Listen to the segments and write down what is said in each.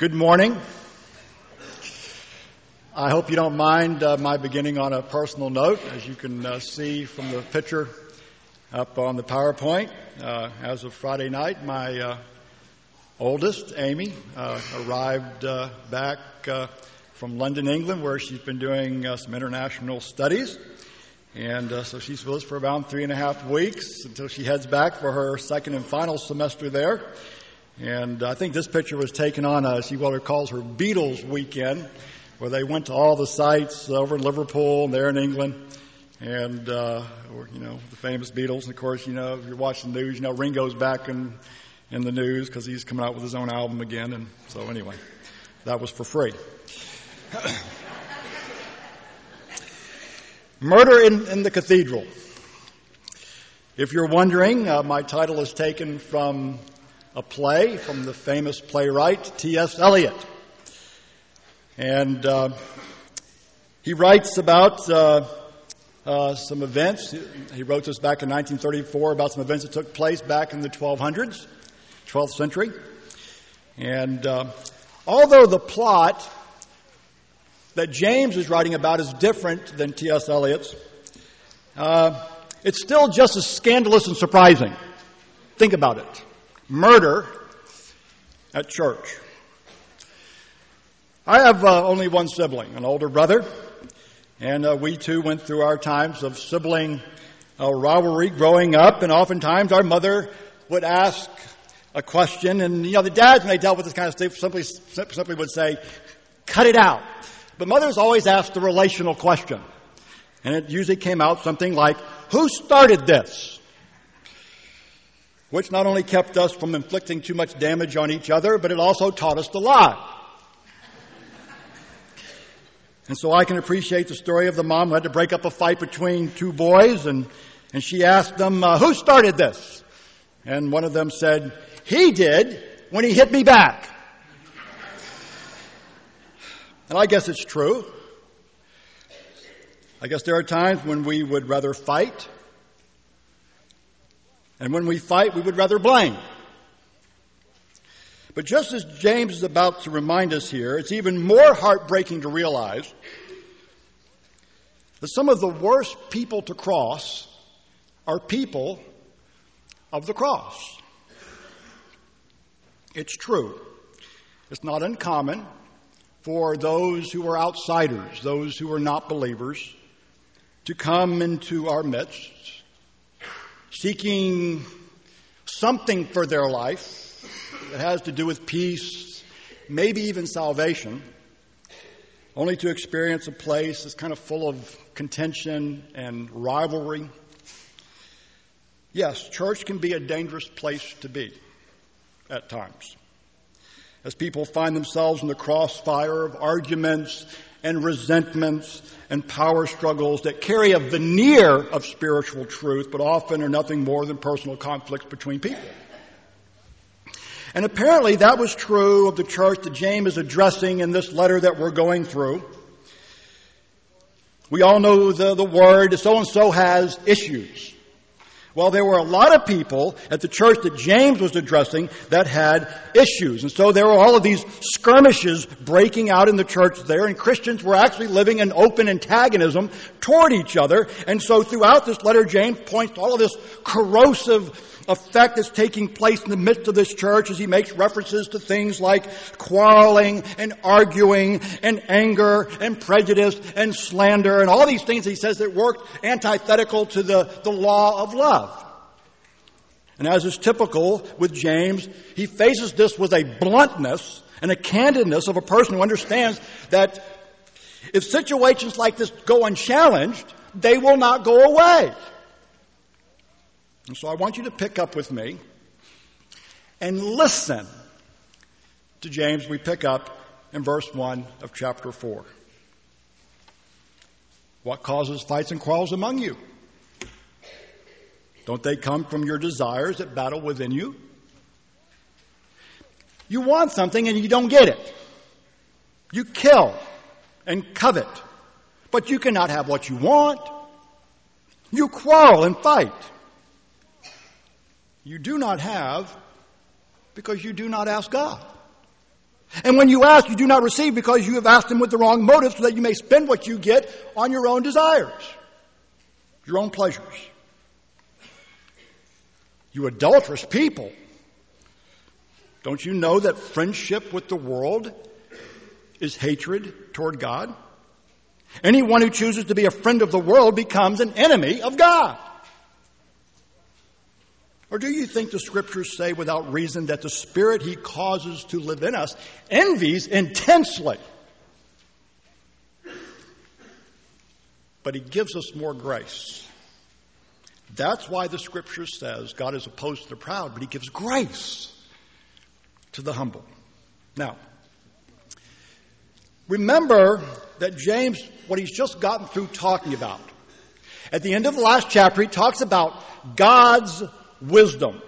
Good morning. I hope you don't mind my beginning on a personal note. As you can see from the picture up on the PowerPoint, as of Friday night, my oldest, Amy, arrived back from London, England, where she's been doing some international studies. And so she's with us for around 3.5 weeks until she heads back for her second and final semester there. And I think this picture was taken on, she calls her Beatles weekend, where they went to all the sites over in Liverpool and there in England. And, the famous Beatles. And, of course, if you're watching the news, Ringo's back in the news because he's coming out with his own album again. And so, anyway, that was for free. Murder in the Cathedral. If you're wondering, my title is taken from a play from the famous playwright T.S. Eliot. And he writes about some events. He wrote this back in 1934 about some events that took place back in the 1200s, 12th century. And although the plot that James is writing about is different than T.S. Eliot's, it's still just as scandalous and surprising. Think about it. Murder at church. I have only one sibling, an older brother, and we too went through our times of sibling rivalry growing up, and oftentimes our mother would ask a question, and the dads, when they dealt with this kind of stuff, simply would say, "Cut it out." But mothers always asked the relational question, and it usually came out something like, "Who started this?" Which not only kept us from inflicting too much damage on each other, but it also taught us to lie. And so I can appreciate the story of the mom who had to break up a fight between two boys, and she asked them, "Who started this?" And one of them said, "He did when he hit me back." And I guess it's true. I guess there are times when we would rather fight. And when we fight, we would rather blame. But just as James is about to remind us here, it's even more heartbreaking to realize that some of the worst people to cross are people of the cross. It's true. It's not uncommon for those who are outsiders, those who are not believers, to come into our midst, seeking something for their life that has to do with peace, maybe even salvation, only to experience a place that's kind of full of contention and rivalry. Yes, church can be a dangerous place to be at times, as people find themselves in the crossfire of arguments and resentments and power struggles that carry a veneer of spiritual truth, but often are nothing more than personal conflicts between people. And apparently that was true of the church that James is addressing in this letter that we're going through. We all know the word, so-and-so has issues. Well, there were a lot of people at the church that James was addressing that had issues. And so there were all of these skirmishes breaking out in the church there, and Christians were actually living in open antagonism toward each other. And so throughout this letter, James points to all of this corrosive effect that's taking place in the midst of this church as he makes references to things like quarreling and arguing and anger and prejudice and slander and all these things he says that worked antithetical to the law of love. And as is typical with James, he faces this with a bluntness and a candidness of a person who understands that if situations like this go unchallenged, they will not go away. And so I want you to pick up with me and listen to James. We pick up in verse 1 of chapter 4. "What causes fights and quarrels among you? Don't they come from your desires that battle within you? You want something and you don't get it. You kill and covet, but you cannot have what you want. You quarrel and fight. You do not have because you do not ask God. And when you ask, you do not receive because you have asked him with the wrong motive, so that you may spend what you get on your own desires, your own pleasures. You adulterous people, don't you know that friendship with the world is hatred toward God? Anyone who chooses to be a friend of the world becomes an enemy of God. Or do you think the Scriptures say without reason that the Spirit he causes to live in us envies intensely? But he gives us more grace. That's why the Scripture says God is opposed to the proud, but he gives grace to the humble. Now, remember that James, what he's just gotten through talking about. At the end of the last chapter, he talks about God's wisdom.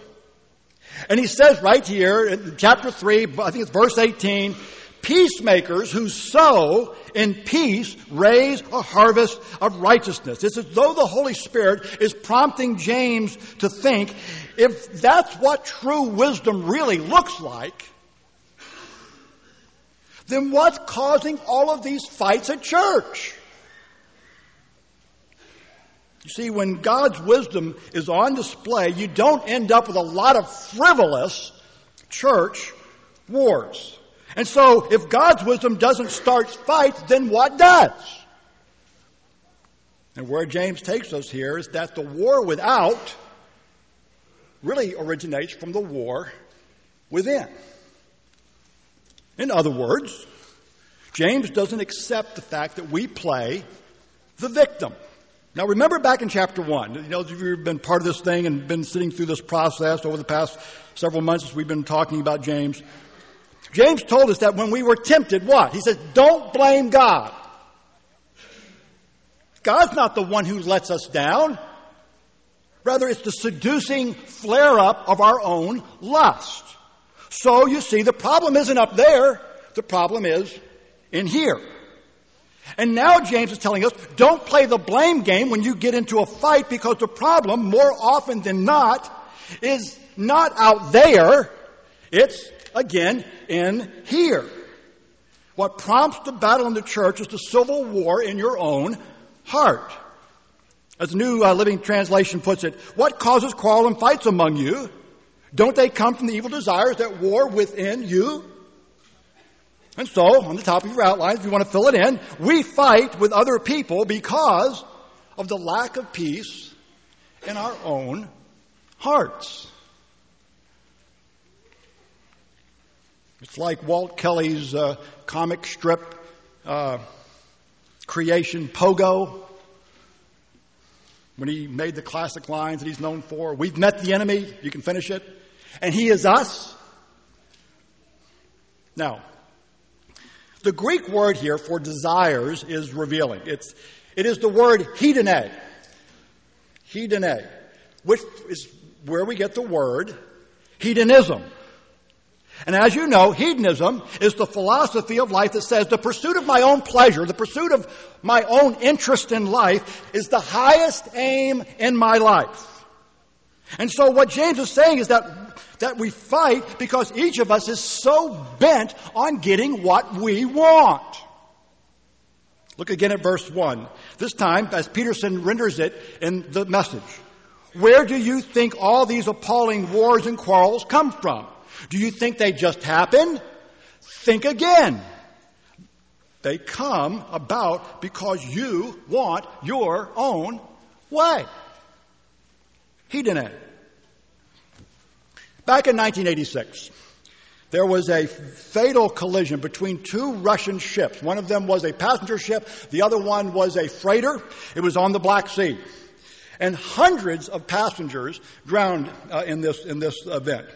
And he says right here in chapter 3, I think it's verse 18, peacemakers who sow in peace raise a harvest of righteousness. It's as though the Holy Spirit is prompting James to think, if that's what true wisdom really looks like, then what's causing all of these fights at church? You see, when God's wisdom is on display, you don't end up with a lot of frivolous church wars. And so, if God's wisdom doesn't start fights, then what does? And where James takes us here is that the war without really originates from the war within. In other words, James doesn't accept the fact that we play the victim. Now, remember back in chapter 1, you know, if you've been part of this thing and been sitting through this process over the past several months as we've been talking about James, James told us that when we were tempted, what? He says, don't blame God. God's not the one who lets us down. Rather, it's the seducing flare-up of our own lust. So, you see, the problem isn't up there. The problem is in here. And now James is telling us, don't play the blame game when you get into a fight, because the problem, more often than not, is not out there. It's, again, in here. What prompts the battle in the church is the civil war in your own heart. As the New Living Translation puts it, what causes quarrel and fights among you? Don't they come from the evil desires that war within you? And so, on the top of your outline, if you want to fill it in, we fight with other people because of the lack of peace in our own hearts. It's like Walt Kelly's comic strip creation, Pogo, when he made the classic lines that he's known for. We've met the enemy, you can finish it, and he is us. Now, the Greek word here for desires is revealing. It is the word hedone, which is where we get the word hedonism. And as you know, hedonism is the philosophy of life that says the pursuit of my own pleasure, the pursuit of my own interest in life is the highest aim in my life. And so what James is saying is that we fight because each of us is so bent on getting what we want. Look again at verse 1. This time, as Peterson renders it in the Message. Where do you think all these appalling wars and quarrels come from? Do you think they just happen? Think again. They come about because you want your own way. Hedone. Back in 1986, there was a fatal collision between two Russian ships. One of them was a passenger ship. The other one was a freighter. It was on the Black Sea. And hundreds of passengers drowned in this event.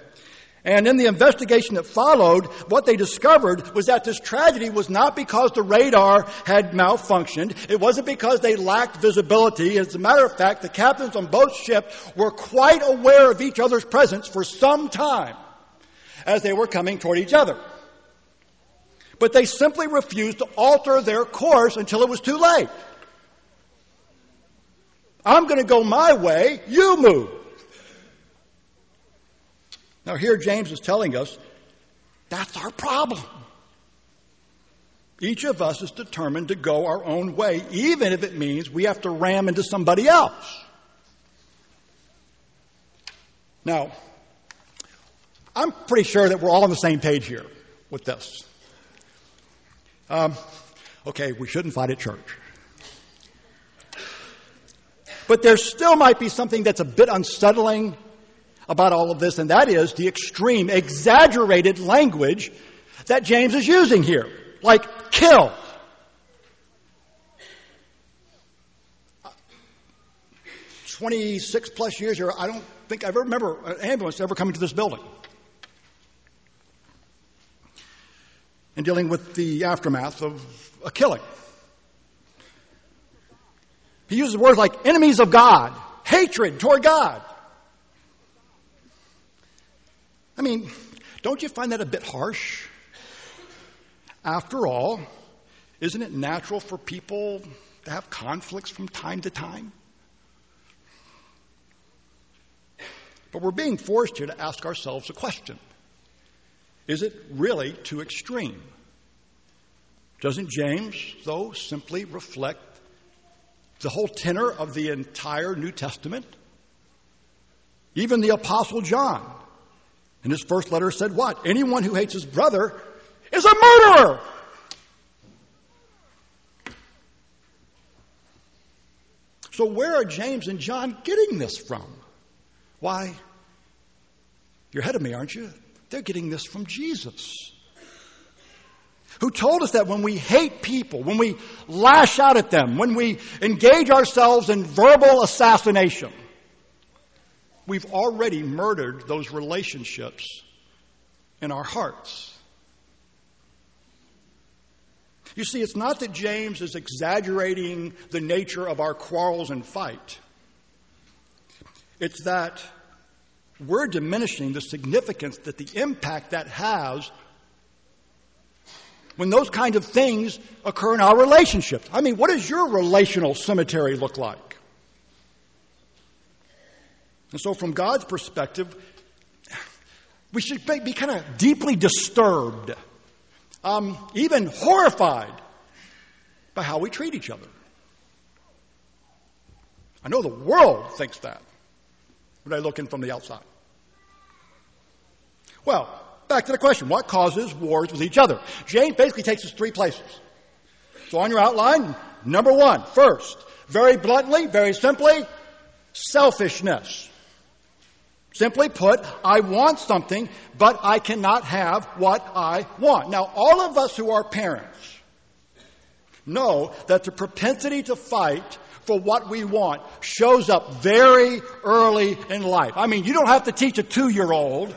And in the investigation that followed, what they discovered was that this tragedy was not because the radar had malfunctioned. It wasn't because they lacked visibility. As a matter of fact, the captains on both ships were quite aware of each other's presence for some time as they were coming toward each other. But they simply refused to alter their course until it was too late. I'm going to go my way, you move. Now here James is telling us that's our problem. Each of us is determined to go our own way, even if it means we have to ram into somebody else. Now, I'm pretty sure that we're all on the same page here with this. Okay, we shouldn't fight at church. But there still might be something that's a bit unsettling about all of this, and that is the extreme, exaggerated language that James is using here, like kill. "26+ years here, I don't think I ever remember an ambulance ever coming to this building and dealing with the aftermath of a killing." He uses words like enemies of God, hatred toward God. I mean, don't you find that a bit harsh? After all, isn't it natural for people to have conflicts from time to time? But we're being forced here to ask ourselves a question. Is it really too extreme? Doesn't James, though, simply reflect the whole tenor of the entire New Testament? Even the Apostle John, in his first letter, said what? Anyone who hates his brother is a murderer! So where are James and John getting this from? Why, you're ahead of me, aren't you? They're getting this from Jesus, who told us that when we hate people, when we lash out at them, when we engage ourselves in verbal assassination, we've already murdered those relationships in our hearts. You see, it's not that James is exaggerating the nature of our quarrels and fight. It's that we're diminishing the significance, that the impact that has when those kinds of things occur in our relationships. I mean, what does your relational cemetery look like? And so from God's perspective, we should be kind of deeply disturbed, even horrified by how we treat each other. I know the world thinks that when I look in from the outside. Well, back to the question, what causes wars with each other? James basically takes us three places. So on your outline, number one, first, very bluntly, very simply, selfishness. Simply put, I want something, but I cannot have what I want. Now, all of us who are parents know that the propensity to fight for what we want shows up very early in life. I mean, you don't have to teach a 2-year-old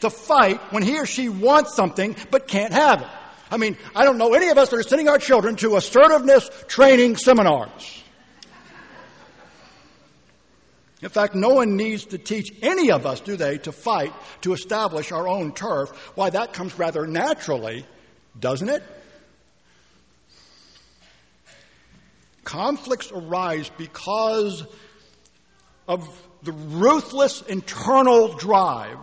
to fight when he or she wants something but can't have it. I mean, I don't know any of us that are sending our children to assertiveness training seminars. In fact, no one needs to teach any of us, do they, to fight to establish our own turf. Why, that comes rather naturally, doesn't it? Conflicts arise because of the ruthless internal drive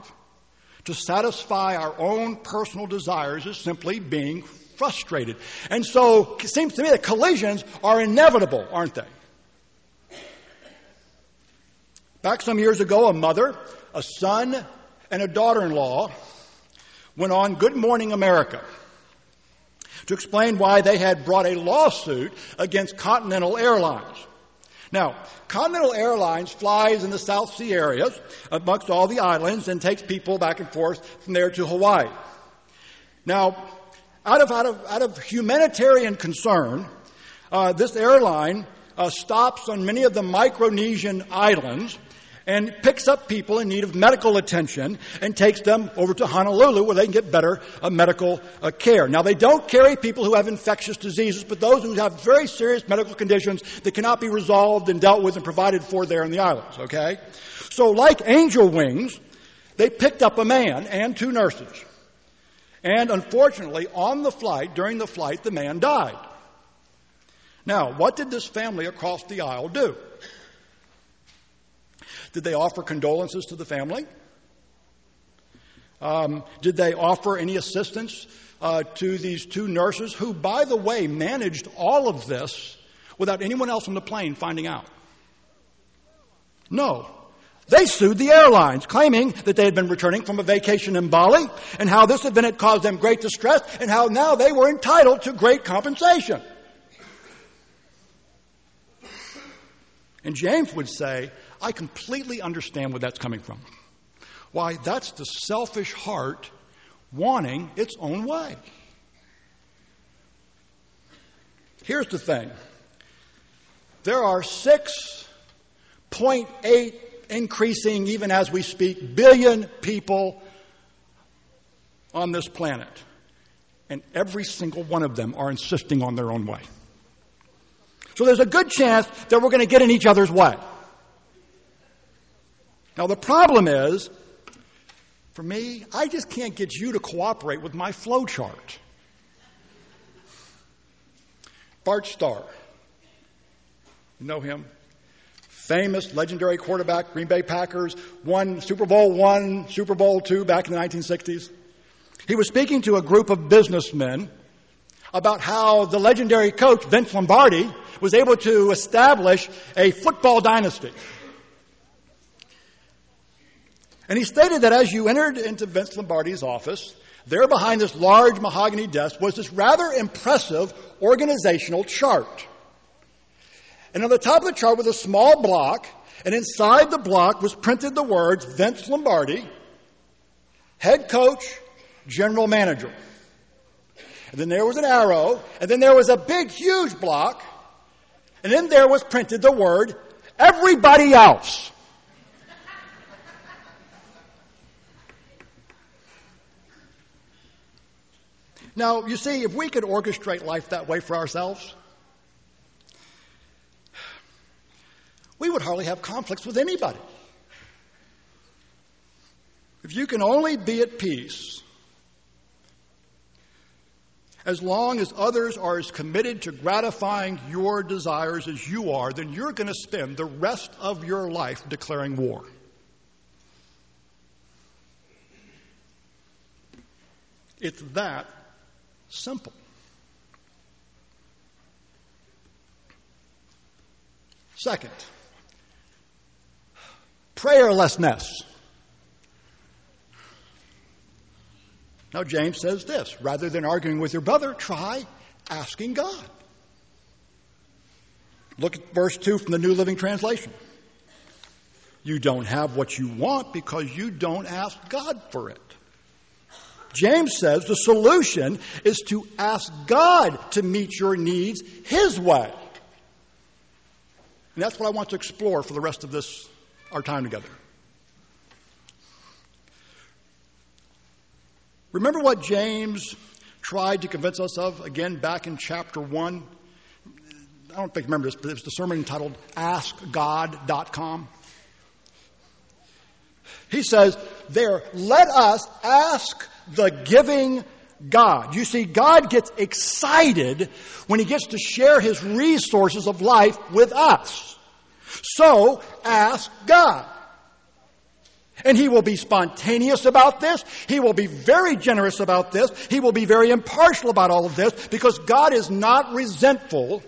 to satisfy our own personal desires is simply being frustrated. And so it seems to me that collisions are inevitable, aren't they? Back some years ago, a mother, a son, and a daughter-in-law went on Good Morning America to explain why they had brought a lawsuit against Continental Airlines. Now, Continental Airlines flies in the South Sea areas amongst all the islands and takes people back and forth from there to Hawaii. Now, out of humanitarian concern, this airline stops on many of the Micronesian islands and picks up people in need of medical attention and takes them over to Honolulu where they can get better medical care. Now, they don't carry people who have infectious diseases, but those who have very serious medical conditions that cannot be resolved and dealt with and provided for there in the islands, okay? So like angel wings, they picked up a man and 2 nurses. And unfortunately, on the flight, during the flight, the man died. Now, what did this family across the aisle do? Did they offer condolences to the family? Did they offer any assistance to these two nurses who, by the way, managed all of this without anyone else on the plane finding out? No. They sued the airlines, claiming that they had been returning from a vacation in Bali and how this event had caused them great distress and how now they were entitled to great compensation. And James would say, I completely understand where that's coming from. Why, that's the selfish heart wanting its own way. Here's the thing. There are 6.8 increasing, even as we speak, billion people on this planet. And every single one of them are insisting on their own way. So there's a good chance that we're going to get in each other's way. Now the problem is, for me, I just can't get you to cooperate with my flow chart. Bart Starr. You know him? Famous, legendary quarterback, Green Bay Packers, won Super Bowl I, Super Bowl II back in the 1960s. He was speaking to a group of businessmen about how the legendary coach, Vince Lombardi, was able to establish a football dynasty. And he stated that as you entered into Vince Lombardi's office, there behind this large mahogany desk was this rather impressive organizational chart. And on the top of the chart was a small block, and inside the block was printed the words, Vince Lombardi, head coach, general manager. And then there was an arrow, and then there was a big, huge block, and then there was printed the word, everybody else. Now, you see, if we could orchestrate life that way for ourselves, we would hardly have conflicts with anybody. If you can only be at peace, as long as others are as committed to gratifying your desires as you are, then you're going to spend the rest of your life declaring war. It's that simple. Second, prayerlessness. Now, James says this, rather than arguing with your brother, try asking God. Look at verse 2 from the New Living Translation. You don't have what you want because you don't ask God for it. James says the solution is to ask God to meet your needs His way. And that's what I want to explore for the rest of this, our time together. Remember what James tried to convince us of, again, back in chapter 1? I don't think I remember this, but it was the sermon entitled AskGod.com. He says there, let us ask the giving God. You see, God gets excited when He gets to share His resources of life with us. So, ask God. And He will be spontaneous about this. He will be very generous about this. He will be very impartial about all of this because God is not resentful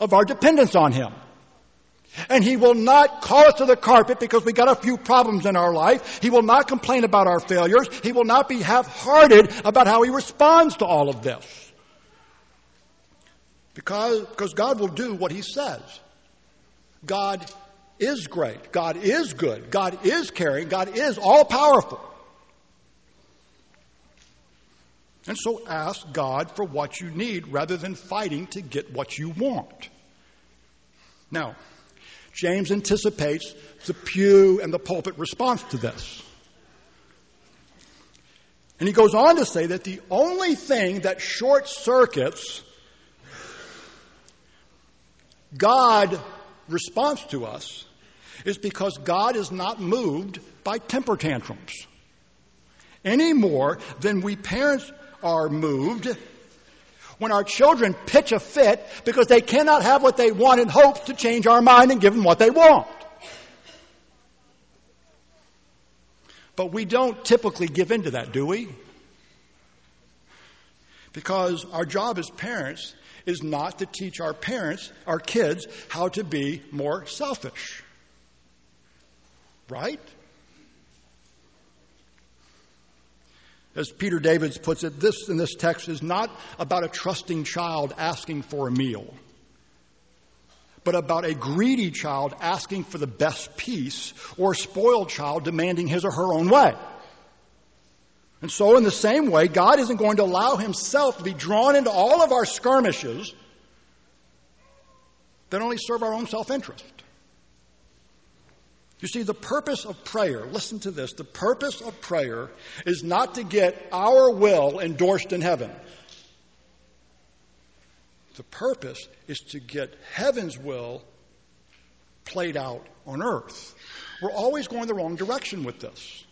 of our dependence on Him. And He will not call us to the carpet because we got a few problems in our life. He will not complain about our failures. He will not be half-hearted about how He responds to all of this. Because God will do what He says. God is great. God is good. God is caring. God is all-powerful. And so ask God for what you need rather than fighting to get what you want. Now, James anticipates the pew and the pulpit response to this. And he goes on to say that the only thing that short circuits God's response to us is because God is not moved by temper tantrums any more than we parents are moved when our children pitch a fit because they cannot have what they want in hopes to change our mind and give them what they want. But we don't typically give in to that, do we? Because our job as parents is not to teach our kids, how to be more selfish. Right? As Peter Davids puts it, this in this text is not about a trusting child asking for a meal, but about a greedy child asking for the best piece or a spoiled child demanding his or her own way. And so in the same way, God isn't going to allow himself to be drawn into all of our skirmishes that only serve our own self-interest. You see, the purpose of prayer, listen to this, the purpose of prayer is not to get our will endorsed in heaven. The purpose is to get heaven's will played out on earth. We're always going the wrong direction with this.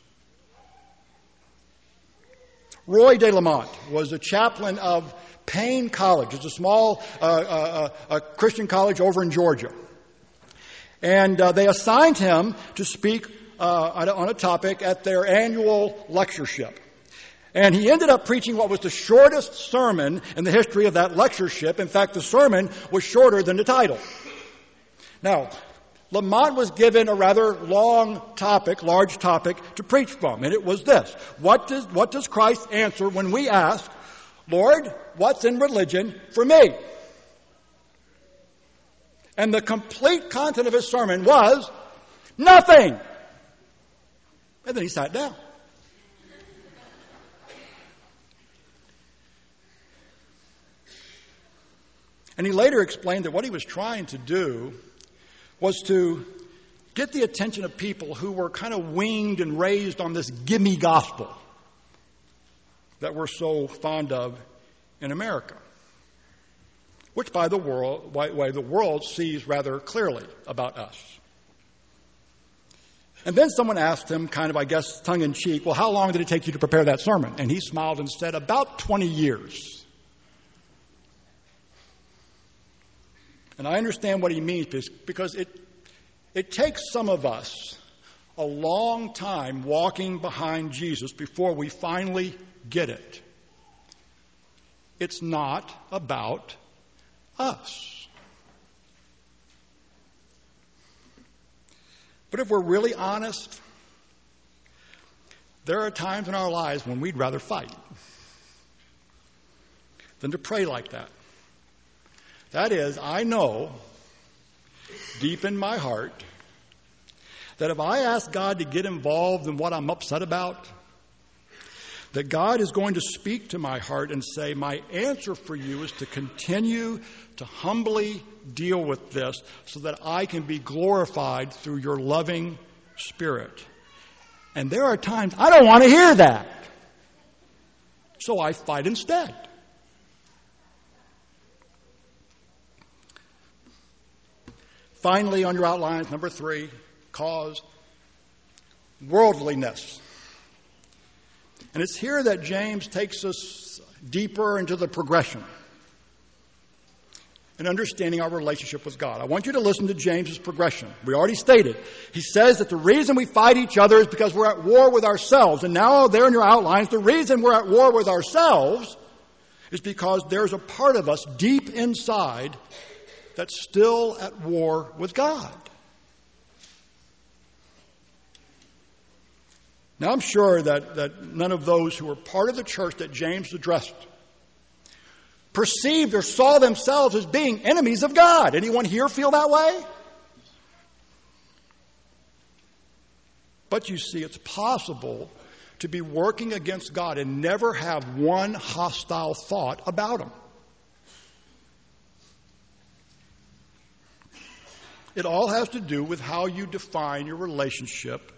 Roy DeLamont was a chaplain of Payne College. It's a small Christian college over in Georgia. And they assigned him to speak on a topic at their annual lectureship. And he ended up preaching what was the shortest sermon in the history of that lectureship. In fact, the sermon was shorter than the title. Now, Lamont was given a rather large topic to preach from, and it was this. What does Christ answer when we ask, Lord, what's in religion for me? And the complete content of his sermon was nothing. And then he sat down. And he later explained that what he was trying to do was to get the attention of people who were kind of weaned and raised on this gimme gospel that we're so fond of in America, which by the way the world sees rather clearly about us. And then someone asked him, kind of, I guess, tongue-in-cheek, well, how long did it take you to prepare that sermon? And he smiled and said, about 20 years. And I understand what he means because it takes some of us a long time walking behind Jesus before we finally get it. It's not about us. But if we're really honest, there are times in our lives when we'd rather fight than to pray like that. That is, I know deep in my heart that if I ask God to get involved in what I'm upset about, that God is going to speak to my heart and say, my answer for you is to continue to humbly deal with this so that I can be glorified through your loving spirit. And there are times I don't want to hear that. So I fight instead. Finally, on your outlines, number 3, cause worldliness. And it's here that James takes us deeper into the progression and understanding our relationship with God. I want you to listen to James's progression. We already stated. He says that the reason we fight each other is because we're at war with ourselves. And now there in your outlines, the reason we're at war with ourselves is because there's a part of us deep inside that's still at war with God. Now, I'm sure that none of those who were part of the church that James addressed perceived or saw themselves as being enemies of God. Anyone here feel that way? But you see, it's possible to be working against God and never have one hostile thought about him. It all has to do with how you define your relationship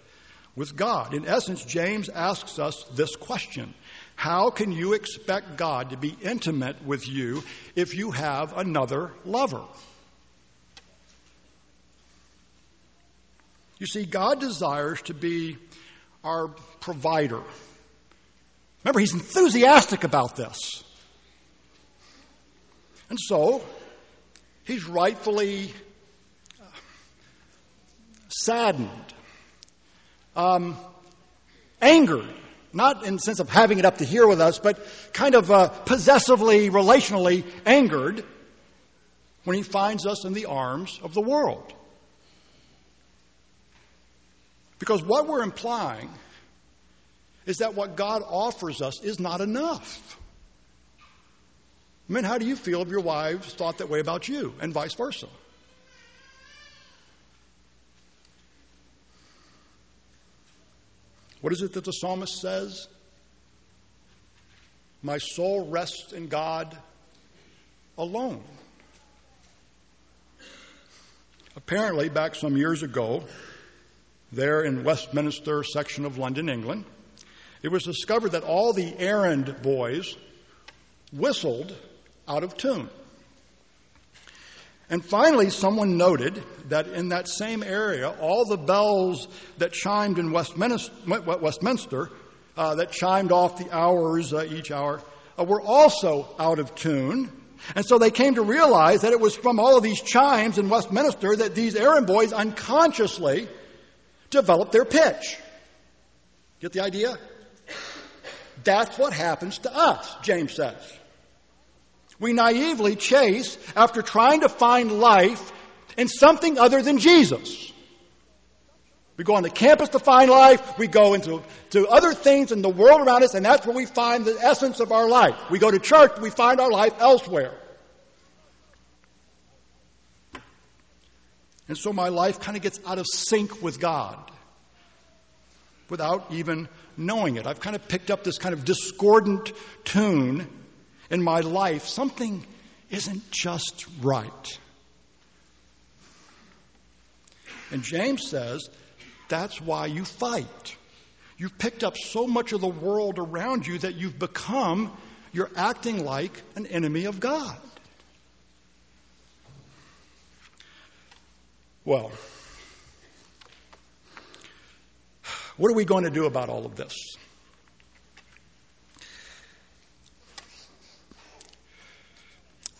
with God. In essence, James asks us this question. How can you expect God to be intimate with you if you have another lover? You see, God desires to be our provider. Remember, he's enthusiastic about this. And so, he's rightfully saddened, angered, not in the sense of having it up to here with us, but kind of possessively, relationally angered when he finds us in the arms of the world. Because what we're implying is that what God offers us is not enough. Men, how do you feel if your wives thought that way about you, and vice versa? What is it that the psalmist says? My soul rests in God alone. Apparently, back some years ago, there in Westminster section of London, England, it was discovered that all the errand boys whistled out of tune. And finally, someone noted that in that same area, all the bells that chimed in Westminster, that chimed off the hours each hour, were also out of tune. And so they came to realize that it was from all of these chimes in Westminster that these errand boys unconsciously developed their pitch. Get the idea? That's what happens to us, James says. We naively chase after trying to find life in something other than Jesus. We go on the campus to find life. We go into other things in the world around us, and that's where we find the essence of our life. We go to church. We find our life elsewhere. And so my life kind of gets out of sync with God without even knowing it. I've kind of picked up this kind of discordant tune in my life. Something isn't just right. And James says, that's why you fight. You've picked up so much of the world around you that you're acting like an enemy of God. Well, what are we going to do about all of this?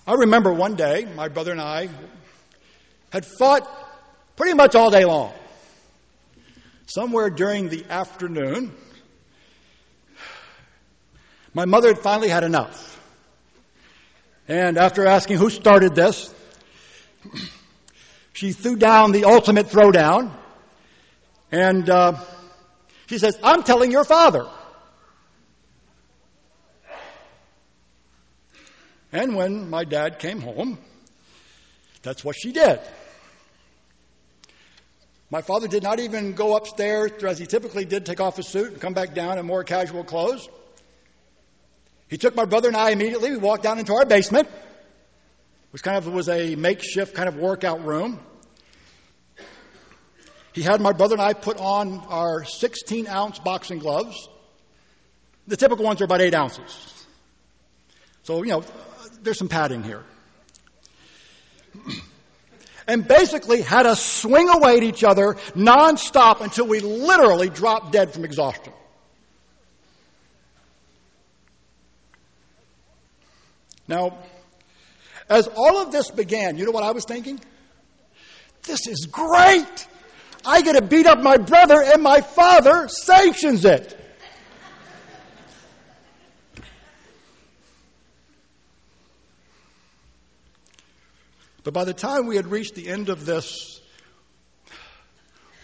I remember one day, my brother and I had fought pretty much all day long. Somewhere during the afternoon, my mother had finally had enough. And after asking who started this, she threw down the ultimate throwdown. And she says, I'm telling your father. And when my dad came home, that's what she did. My father did not even go upstairs, as he typically did, take off his suit and come back down in more casual clothes. He took my brother and I immediately. We walked down into our basement, which kind of was a makeshift kind of workout room. He had my brother and I put on our 16-ounce boxing gloves. The typical ones are about 8 ounces. So, there's some padding here. And basically had us swing away at each other nonstop until we literally dropped dead from exhaustion. Now, as all of this began, you know what I was thinking? This is great! I get to beat up my brother, and my father sanctions it. But by the time we had reached the end of this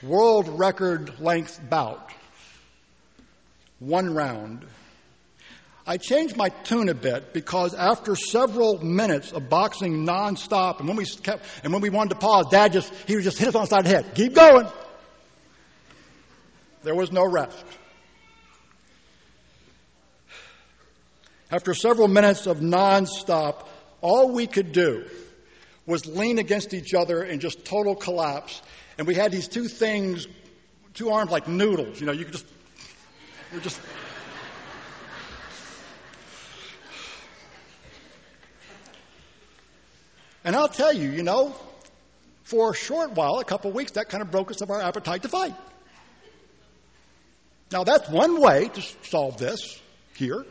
world record length bout, one round, I changed my tune a bit, because after several minutes of boxing nonstop, and when we wanted to pause, Dad would just hit us on the side of the head. Keep going. There was no rest. After several minutes of nonstop, all we could do was lean against each other in just total collapse, and we had these two arms like noodles. And I'll tell you, for a short while, a couple of weeks, that kind of broke us of our appetite to fight. Now, that's one way to solve this here.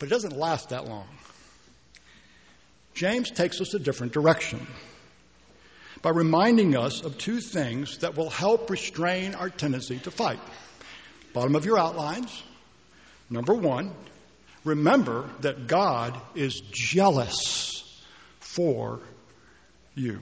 But it doesn't last that long. James takes us a different direction by reminding us of two things that will help restrain our tendency to fight. Bottom of your outlines, number one, remember that God is jealous for you.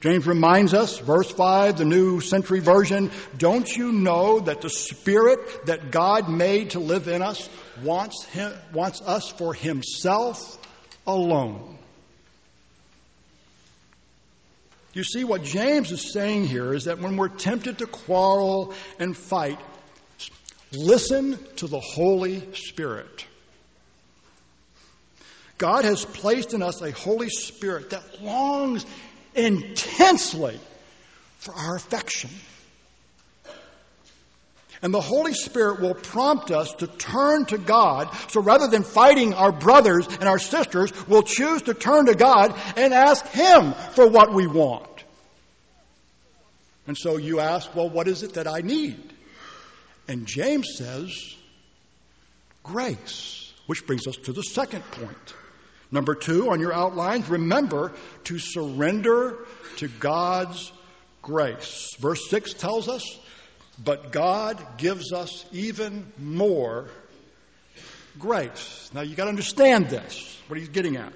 James reminds us, verse 5, the New Century Version, don't you know that the Spirit that God made to live in us wants us for himself alone? You see, what James is saying here is that when we're tempted to quarrel and fight, listen to the Holy Spirit. God has placed in us a Holy Spirit that longs intensely for our affection. And the Holy Spirit will prompt us to turn to God. So rather than fighting our brothers and our sisters, we'll choose to turn to God and ask him for what we want. And so you ask, well, what is it that I need? And James says, grace, which brings us to the second point. Number two, on your outlines, remember to surrender to God's grace. Verse 6 tells us, but God gives us even more grace. Now, you got to understand this, what he's getting at.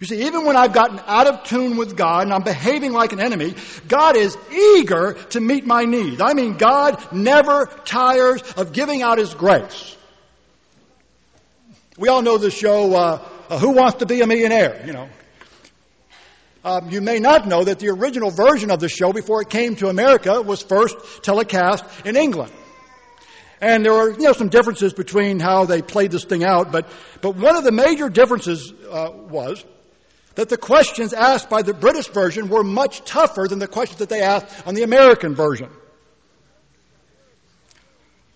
You see, even when I've gotten out of tune with God and I'm behaving like an enemy, God is eager to meet my needs. I mean, God never tires of giving out his grace. We all know the show, Who Wants to Be a Millionaire? You know. You may not know that the original version of the show before it came to America was first telecast in England. And there were, some differences between how they played this thing out. But one of the major differences was that the questions asked by the British version were much tougher than the questions that they asked on the American version.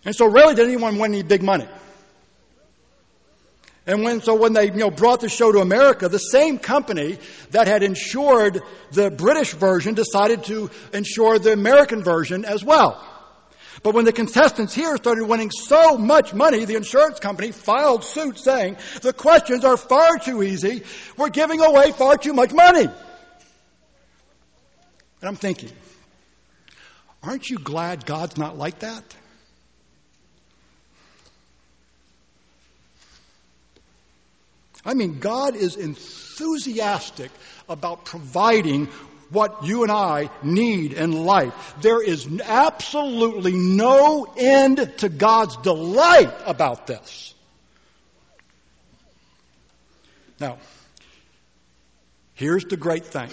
And so really, did anyone win any big money? And when they brought the show to America, the same company that had insured the British version decided to insure the American version as well. But when the contestants here started winning so much money, the insurance company filed suit saying, the questions are far too easy. We're giving away far too much money. And I'm thinking, aren't you glad God's not like that? I mean, God is enthusiastic about providing what you and I need in life. There is absolutely no end to God's delight about this. Now, here's the great thing.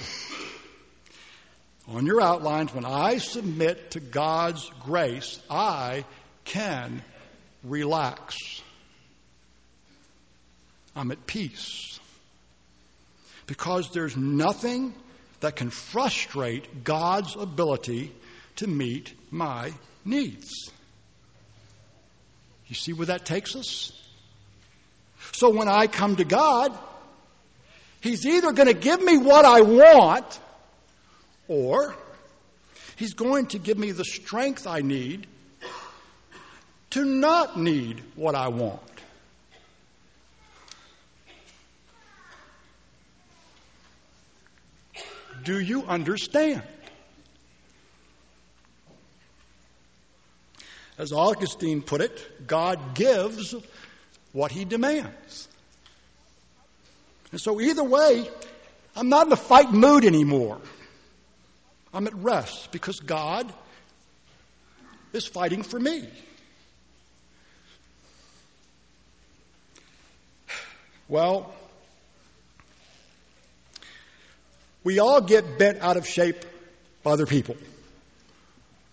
On your outlines, when I submit to God's grace, I can relax. I'm at peace because there's nothing that can frustrate God's ability to meet my needs. You see where that takes us? So when I come to God, he's either going to give me what I want or he's going to give me the strength I need to not need what I want. Do you understand? As Augustine put it, God gives what he demands. And so either way, I'm not in a fight mood anymore. I'm at rest because God is fighting for me. Well, we all get bent out of shape by other people.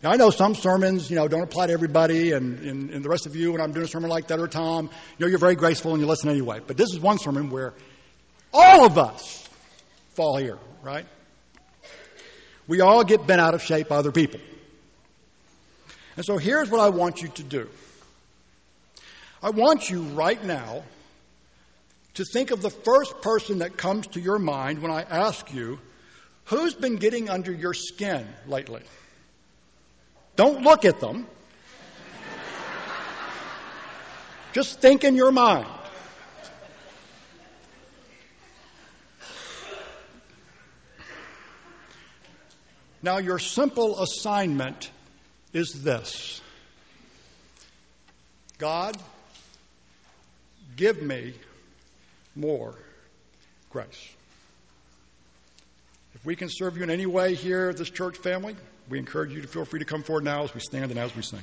Now, I know some sermons, don't apply to everybody, and the rest of you, when I'm doing a sermon like that, or Tom, you're very graceful and you listen anyway. But this is one sermon where all of us fall here, right? We all get bent out of shape by other people. And so here's what I want you to do. I want you right now to think of the first person that comes to your mind when I ask you, who's been getting under your skin lately? Don't look at them. Just think in your mind. Now, your simple assignment is this. God, give me more grace. If we can serve you in any way here at this church family, we encourage you to feel free to come forward now as we stand and as we sing.